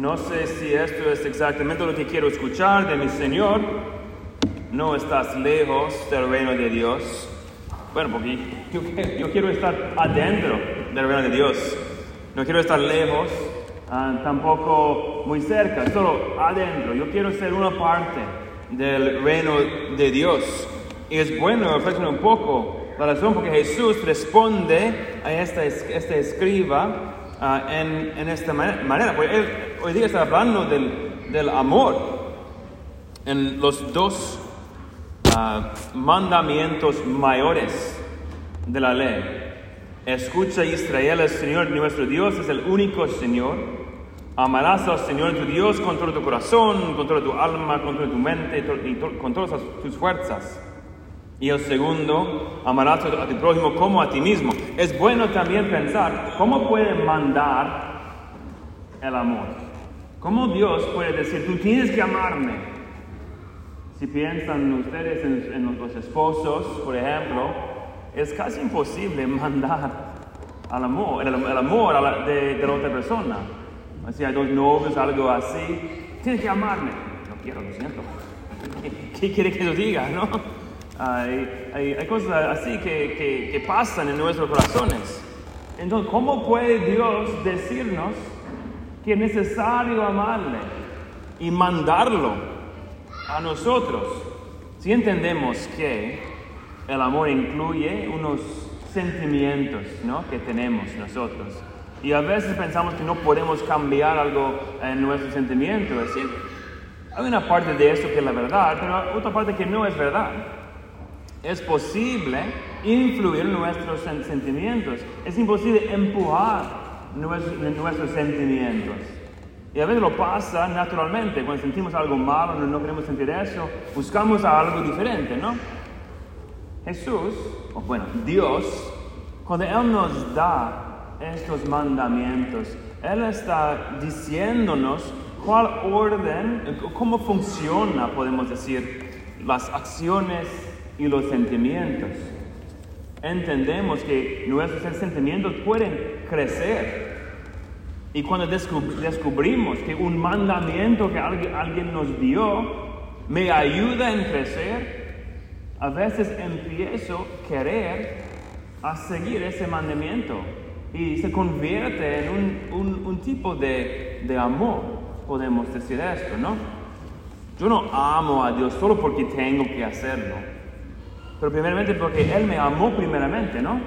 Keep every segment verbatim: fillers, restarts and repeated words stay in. No sé si esto es exactamente lo que quiero escuchar de mi Señor. No estás lejos del reino de Dios. Bueno, porque yo, yo quiero estar adentro del reino de Dios. No quiero estar lejos, uh, tampoco muy cerca, solo adentro. Yo quiero ser una parte del reino de Dios. Y es bueno reflexionar un poco la razón porque Jesús responde a esta, esta escriba uh, en, en esta man- manera. Porque él hoy día está hablando del, del amor en los dos uh, mandamientos mayores de la ley. Escucha Israel, el Señor nuestro Dios es el único Señor. Amarás al Señor tu Dios con todo tu corazón, con toda tu alma, con toda tu mente y con todas tus fuerzas. Y el segundo, amarás a tu prójimo como a ti mismo. Es bueno también pensar cómo puede mandar el amor. Cómo Dios puede decir, tú tienes que amarme. Si piensan ustedes en, en los esposos, por ejemplo, es casi imposible mandar al amor, el, el amor a la, de, de la otra persona. Si hay dos novios, algo así, tienes que amarme. No quiero, lo siento. ¿Qué, qué quiere que yo diga, no? Hay, hay, hay cosas así que, que, que pasan en nuestros corazones. Entonces, ¿cómo puede Dios decirnos que es necesario amarle y mandarlo a nosotros? Si entendemos que el amor incluye unos sentimientos, ¿no?, que tenemos nosotros. Y a veces pensamos que no podemos cambiar algo en nuestro sentimiento. Es decir, hay una parte de eso que es la verdad, pero hay otra parte que no es verdad. Es posible influir nuestros sentimientos. Es imposible empujar nuestros, nuestros sentimientos. Y a veces lo pasa naturalmente. Cuando sentimos algo malo, no queremos sentir eso, buscamos algo diferente, ¿no? Jesús, o bueno, Dios, cuando Él nos da estos mandamientos, Él está diciéndonos cuál orden, cómo funciona, podemos decir, las acciones y los sentimientos. Entendemos que nuestros sentimientos pueden crecer. Y cuando descubrimos que un mandamiento que alguien nos dio me ayuda en crecer, a veces empiezo a querer a seguir ese mandamiento y se convierte en un, un, un tipo de, de amor, podemos decir esto, ¿no? Yo no amo a Dios solo porque tengo que hacerlo, pero primeramente porque Él me amó primeramente, ¿no?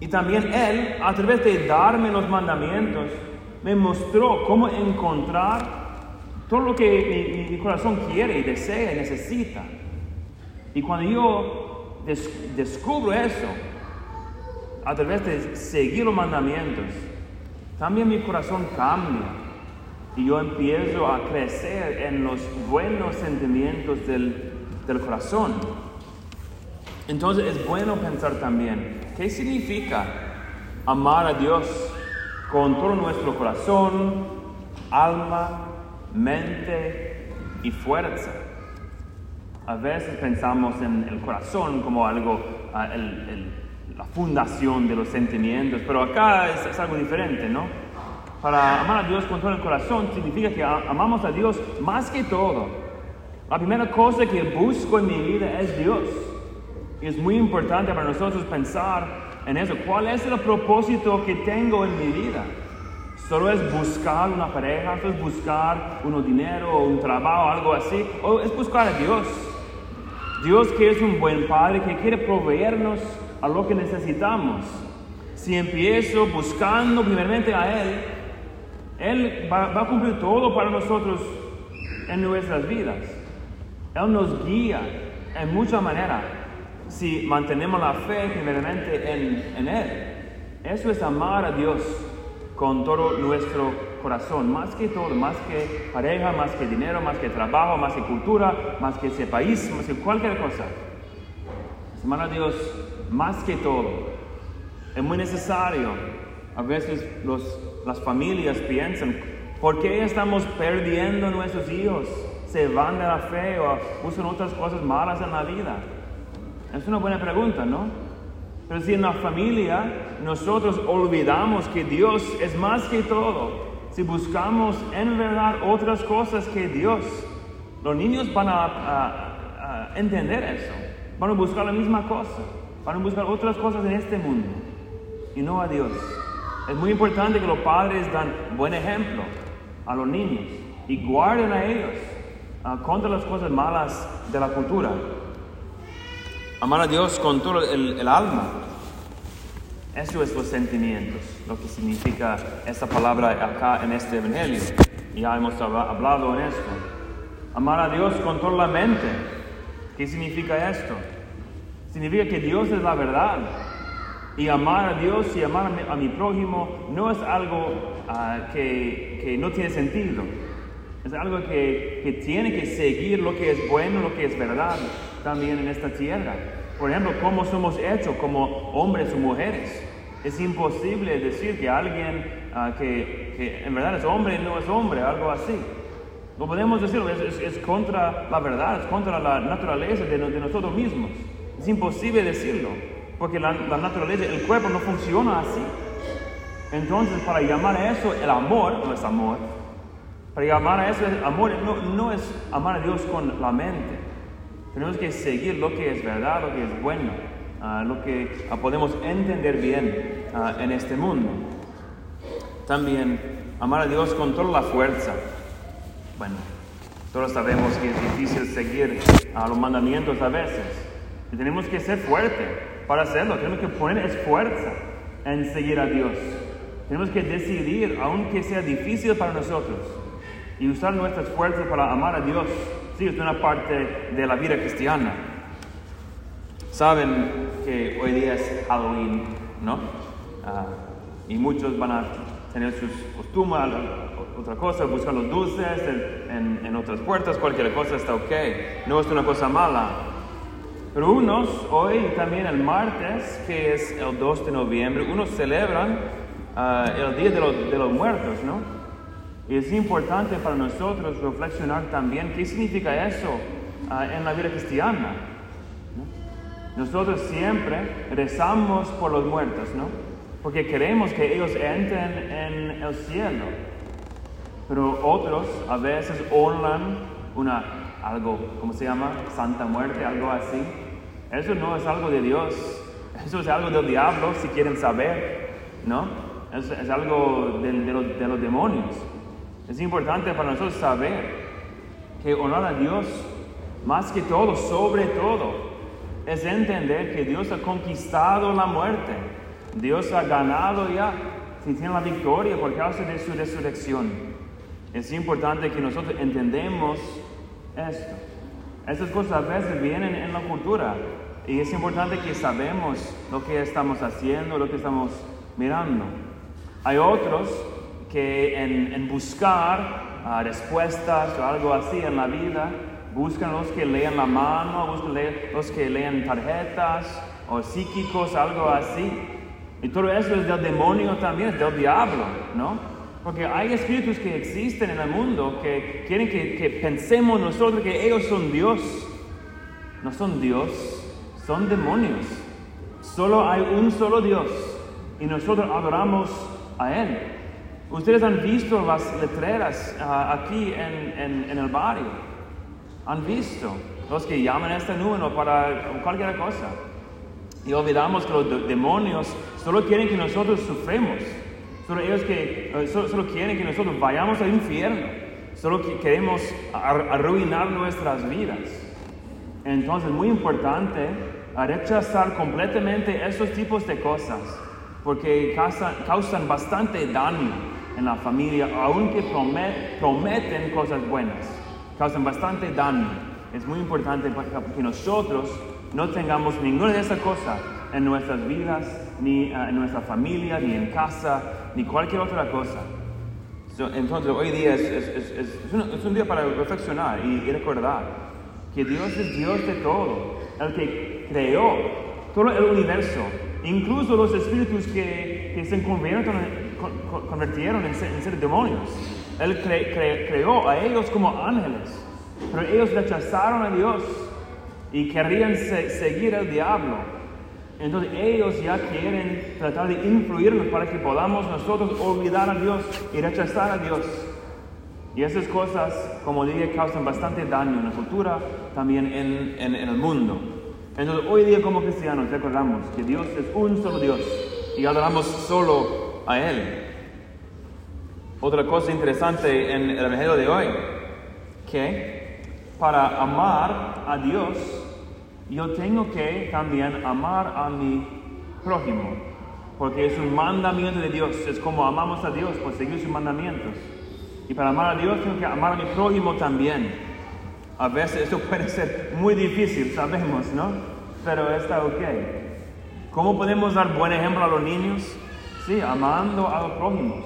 Y también Él, a través de darme los mandamientos, me mostró cómo encontrar todo lo que mi, mi corazón quiere y desea y necesita. Y cuando yo des- descubro eso, a través de seguir los mandamientos, también mi corazón cambia y yo empiezo a crecer en los buenos sentimientos del, del corazón. Entonces es bueno pensar también, ¿qué significa amar a Dios con todo nuestro corazón, alma, mente y fuerza? A veces pensamos en el corazón como algo, uh, el, el, la fundación de los sentimientos, pero acá es, es algo diferente, ¿no? Para amar a Dios con todo el corazón significa que amamos a Dios más que todo. La primera cosa que busco en mi vida es Dios. Y es muy importante para nosotros pensar en eso. ¿Cuál es el propósito que tengo en mi vida? ¿Solo es buscar una pareja? ¿Solo es buscar uno dinero o un trabajo, algo así? ¿O es buscar a Dios? Dios que es un buen Padre, que quiere proveernos a lo que necesitamos. Si empiezo buscando primeramente a Él, Él va, va a cumplir todo para nosotros en nuestras vidas. Él nos guía en muchas maneras si mantenemos la fe primeramente en, en Él. Eso es amar a Dios con todo nuestro corazón, más que todo, más que pareja, más que dinero, más que trabajo, más que cultura, más que ese país, más que cualquier cosa. Amar a Dios más que todo. Es muy necesario. A veces los, las familias piensan, ¿por qué estamos perdiendo a nuestros hijos? Se van de la fe o usan otras cosas malas en la vida. Es una buena pregunta, ¿no? Pero si en la familia nosotros olvidamos que Dios es más que todo, si buscamos en verdad otras cosas que Dios, los niños van a, a, a entender eso. Van a buscar la misma cosa. Van a buscar otras cosas en este mundo y no a Dios. Es muy importante que los padres dan buen ejemplo a los niños y guarden a ellos uh, contra las cosas malas de la cultura. Amar a Dios con todo el, el alma. Eso es los sentimientos, lo que significa esta palabra acá en este evangelio. Ya hemos hablado en esto. Amar a Dios con toda la mente. ¿Qué significa esto? Significa que Dios es la verdad. Y amar a Dios y amar a mi, a mi prójimo no es algo uh, que, que no tiene sentido. Es algo que, que tiene que seguir lo que es bueno, lo que es verdad también en esta tierra. Por ejemplo, cómo somos hechos como hombres o mujeres. Es imposible decir que alguien uh, que, que en verdad es hombre no es hombre, algo así. No podemos decirlo, es, es, es contra la verdad, es contra la naturaleza de, de nosotros mismos. Es imposible decirlo, porque la, la naturaleza, el cuerpo no funciona así. Entonces, para llamar a eso el amor, no es amor. Para llamar a eso el amor, no, no es amar a Dios con la mente. Tenemos que seguir lo que es verdad, lo que es bueno, uh, lo que uh, podemos entender bien uh, en este mundo. También, amar a Dios con toda la fuerza. Bueno, todos sabemos que es difícil seguir uh, los mandamientos a veces. Y tenemos que ser fuertes para hacerlo. Tenemos que poner esfuerzo en seguir a Dios. Tenemos que decidir, aunque sea difícil para nosotros, y usar nuestras fuerzas para amar a Dios. Sí, es una parte de la vida cristiana. Saben que hoy día es Halloween, ¿no? Uh, y muchos van a tener sus costumbres, otra cosa, buscar los dulces en, en, en otras puertas, cualquier cosa está ok. No es una cosa mala. Pero unos, hoy también el martes, que es el dos de noviembre, unos celebran uh, el Día de los, de los Muertos, ¿no? Y es importante para nosotros reflexionar también qué significa eso uh, en la vida cristiana, ¿no? Nosotros siempre rezamos por los muertos, ¿no? Porque queremos que ellos entren en el cielo. Pero otros a veces honran una, algo, ¿cómo se llama? Santa Muerte, algo así. Eso no es algo de Dios. Eso es algo del diablo, si quieren saber, ¿no? Es, es algo de, de, los, de los demonios. Es importante para nosotros saber que honrar a Dios, más que todo, sobre todo, es entender que Dios ha conquistado la muerte. Dios ha ganado ya, si tiene la victoria por causa de su resurrección. Es importante que nosotros entendemos esto. Estas cosas a veces vienen en la cultura y es importante que sabemos lo que estamos haciendo, lo que estamos mirando. Hay otros que en, en buscar uh, respuestas o algo así en la vida, buscan los que leen la mano, buscan los que leen tarjetas o psíquicos, algo así. Y todo eso es del demonio también, es del diablo, ¿no? Porque hay espíritus que existen en el mundo que quieren que, que pensemos nosotros que ellos son Dios. No son Dios, son demonios. Solo hay un solo Dios y nosotros adoramos a Él. Ustedes han visto las letreras uh, aquí en, en, en el barrio. Han visto los que llaman a este número para cualquier cosa. Y olvidamos que los de- demonios solo quieren que nosotros suframos. Solo, ellos que, solo, solo quieren que nosotros vayamos al infierno. Solo que queremos arruinar nuestras vidas. Entonces es muy importante rechazar completamente esos tipos de cosas, porque causan, causan bastante daño en la familia, aunque promet, prometen cosas buenas. Causan bastante daño. Es muy importante que nosotros no tengamos ninguna de esas cosas en nuestras vidas, ni uh, en nuestra familia, ni en casa, ni cualquier otra cosa. So, entonces, hoy día es, es, es, es, un, es un día para reflexionar y, y recordar que Dios es Dios de todo, el que creó todo el universo, incluso los espíritus que, que se convirtieron, con, convirtieron en, ser, en ser demonios. Él cre, cre, creó a ellos como ángeles, pero ellos rechazaron a Dios y querían se, seguir al diablo. Entonces ellos ya quieren tratar de influirnos para que podamos nosotros olvidar a Dios y rechazar a Dios. Y esas cosas, como dije, causan bastante daño en la cultura, también en, en, en el mundo. Entonces hoy día como cristianos recordamos que Dios es un solo Dios y adoramos solo a Él. Otra cosa interesante en el Evangelio de hoy, que para amar a Dios, yo tengo que también amar a mi prójimo, porque es un mandamiento de Dios. Es como amamos a Dios por seguir sus mandamientos. Y para amar a Dios tengo que amar a mi prójimo también. A veces esto puede ser muy difícil, sabemos, ¿no? Pero está ok. ¿Cómo podemos dar buen ejemplo a los niños? Sí, amando a los prójimos.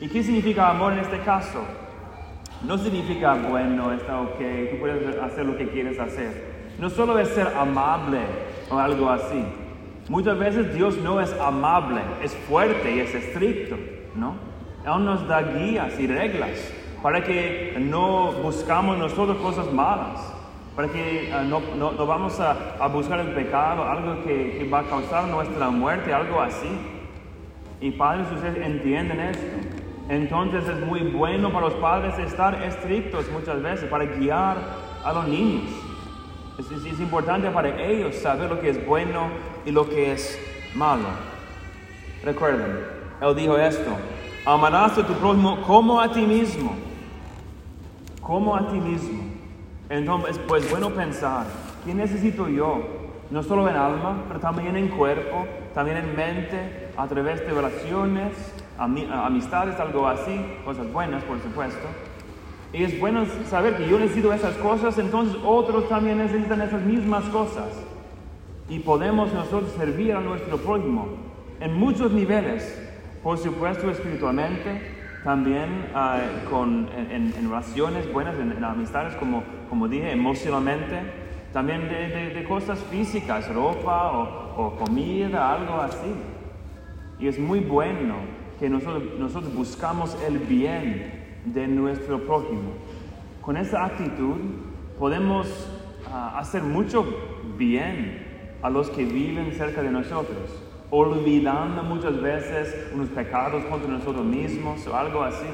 ¿Y qué significa amor en este caso? No significa, bueno, está ok, tú puedes hacer lo que quieres hacer. No solo es ser amable o algo así. Muchas veces Dios no es amable, es fuerte y es estricto, ¿no? Él nos da guías y reglas para que no buscamos nosotros cosas malas, para que uh, no, no, no vamos a, a buscar el pecado, algo que, que va a causar nuestra muerte, algo así. Y padres, ustedes entienden esto. Entonces es muy bueno para los padres estar estrictos muchas veces para guiar a los niños. Es, es, es importante para ellos saber lo que es bueno y lo que es malo. Recuerden, Él dijo esto: amarás a tu prójimo como a ti mismo. Como a ti mismo. Entonces, pues bueno pensar, ¿qué necesito yo? No solo en alma, pero también en cuerpo, también en mente, a través de oraciones, am- amistades, algo así, cosas buenas, por supuesto. Y es bueno saber que yo necesito esas cosas, entonces otros también necesitan esas mismas cosas. Y podemos nosotros servir a nuestro prójimo en muchos niveles. Por supuesto, espiritualmente, también uh, con, en, en oraciones buenas, en, en amistades, como, como dije, emocionalmente. También de, de, de cosas físicas, ropa o, o comida, algo así. Y es muy bueno que nosotros, nosotros buscamos el bien de nuestro prójimo. Con esa actitud podemos uh, hacer mucho bien a los que viven cerca de nosotros, olvidando muchas veces unos pecados contra nosotros mismos o algo así,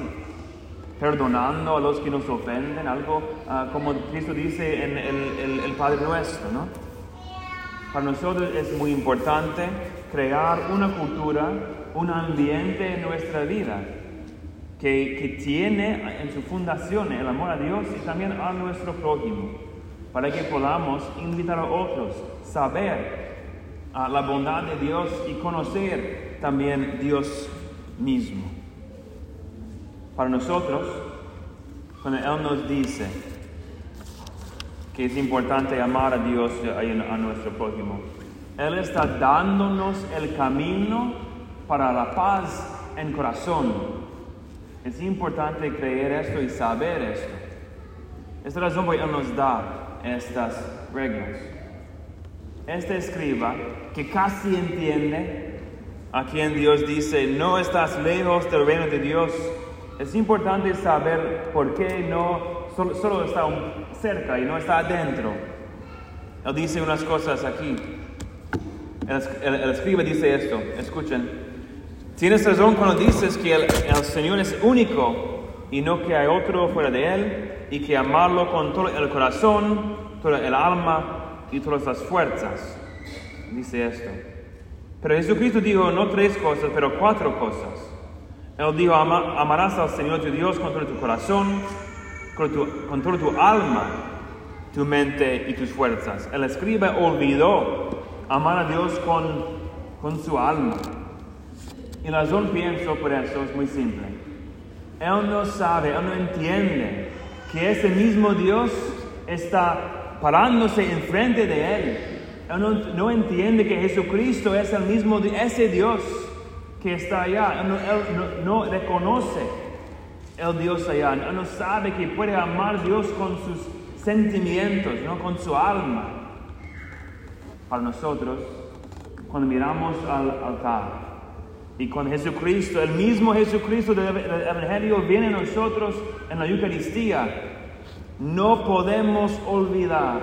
perdonando a los que nos ofenden, algo uh, como Cristo dice en el, el, el Padre Nuestro, ¿no? Para nosotros es muy importante crear una cultura, un ambiente en nuestra vida Que, que tiene en su fundación el amor a Dios y también a nuestro prójimo, para que podamos invitar a otros, saber uh, la bondad de Dios y conocer también Dios mismo. Para nosotros, cuando Él nos dice que es importante amar a Dios y a nuestro prójimo, Él está dándonos el camino para la paz en corazón. Es importante creer esto y saber esto. Esta razón por la que Él nos da estas reglas. Este escriba, que casi entiende a quien Dios dice, no estás lejos del reino de Dios. Es importante saber por qué no solo, solo está cerca y no está adentro. Él dice unas cosas aquí. El, el, el escriba dice esto, escuchen. Tienes razón cuando dices que el, el Señor es único y no que hay otro fuera de Él, y que amarlo con todo el corazón, todo el alma y todas las fuerzas. Dice esto. Pero Jesucristo dijo no tres cosas, pero cuatro cosas. Él dijo, Ama, amarás al Señor tu Dios con todo tu corazón, con, tu, con todo tu alma, tu mente y tus fuerzas. El escriba olvidó amar a Dios con, con su alma. Y la razón pienso por eso es muy simple. Él no sabe, él no entiende que ese mismo Dios está parándose enfrente de él. Él no, no entiende que Jesucristo es el mismo, ese Dios que está allá. Él, no, él no, no reconoce el Dios allá. Él no sabe que puede amar a Dios con sus sentimientos, no con su alma. Para nosotros, cuando miramos al altar, y con Jesucristo, el mismo Jesucristo del Evangelio viene a nosotros en la Eucaristía, no podemos olvidar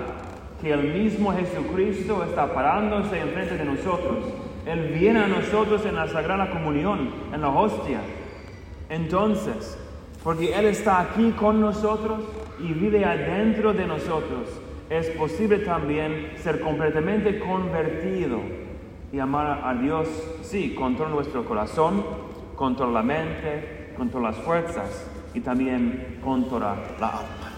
que el mismo Jesucristo está parándose enfrente de nosotros. Él viene a nosotros en la Sagrada Comunión, en la hostia. Entonces, porque Él está aquí con nosotros y vive adentro de nosotros, es posible también ser completamente convertido y amar a Dios, sí, con todo nuestro corazón, con toda la mente, con todas las fuerzas y también con toda la alma.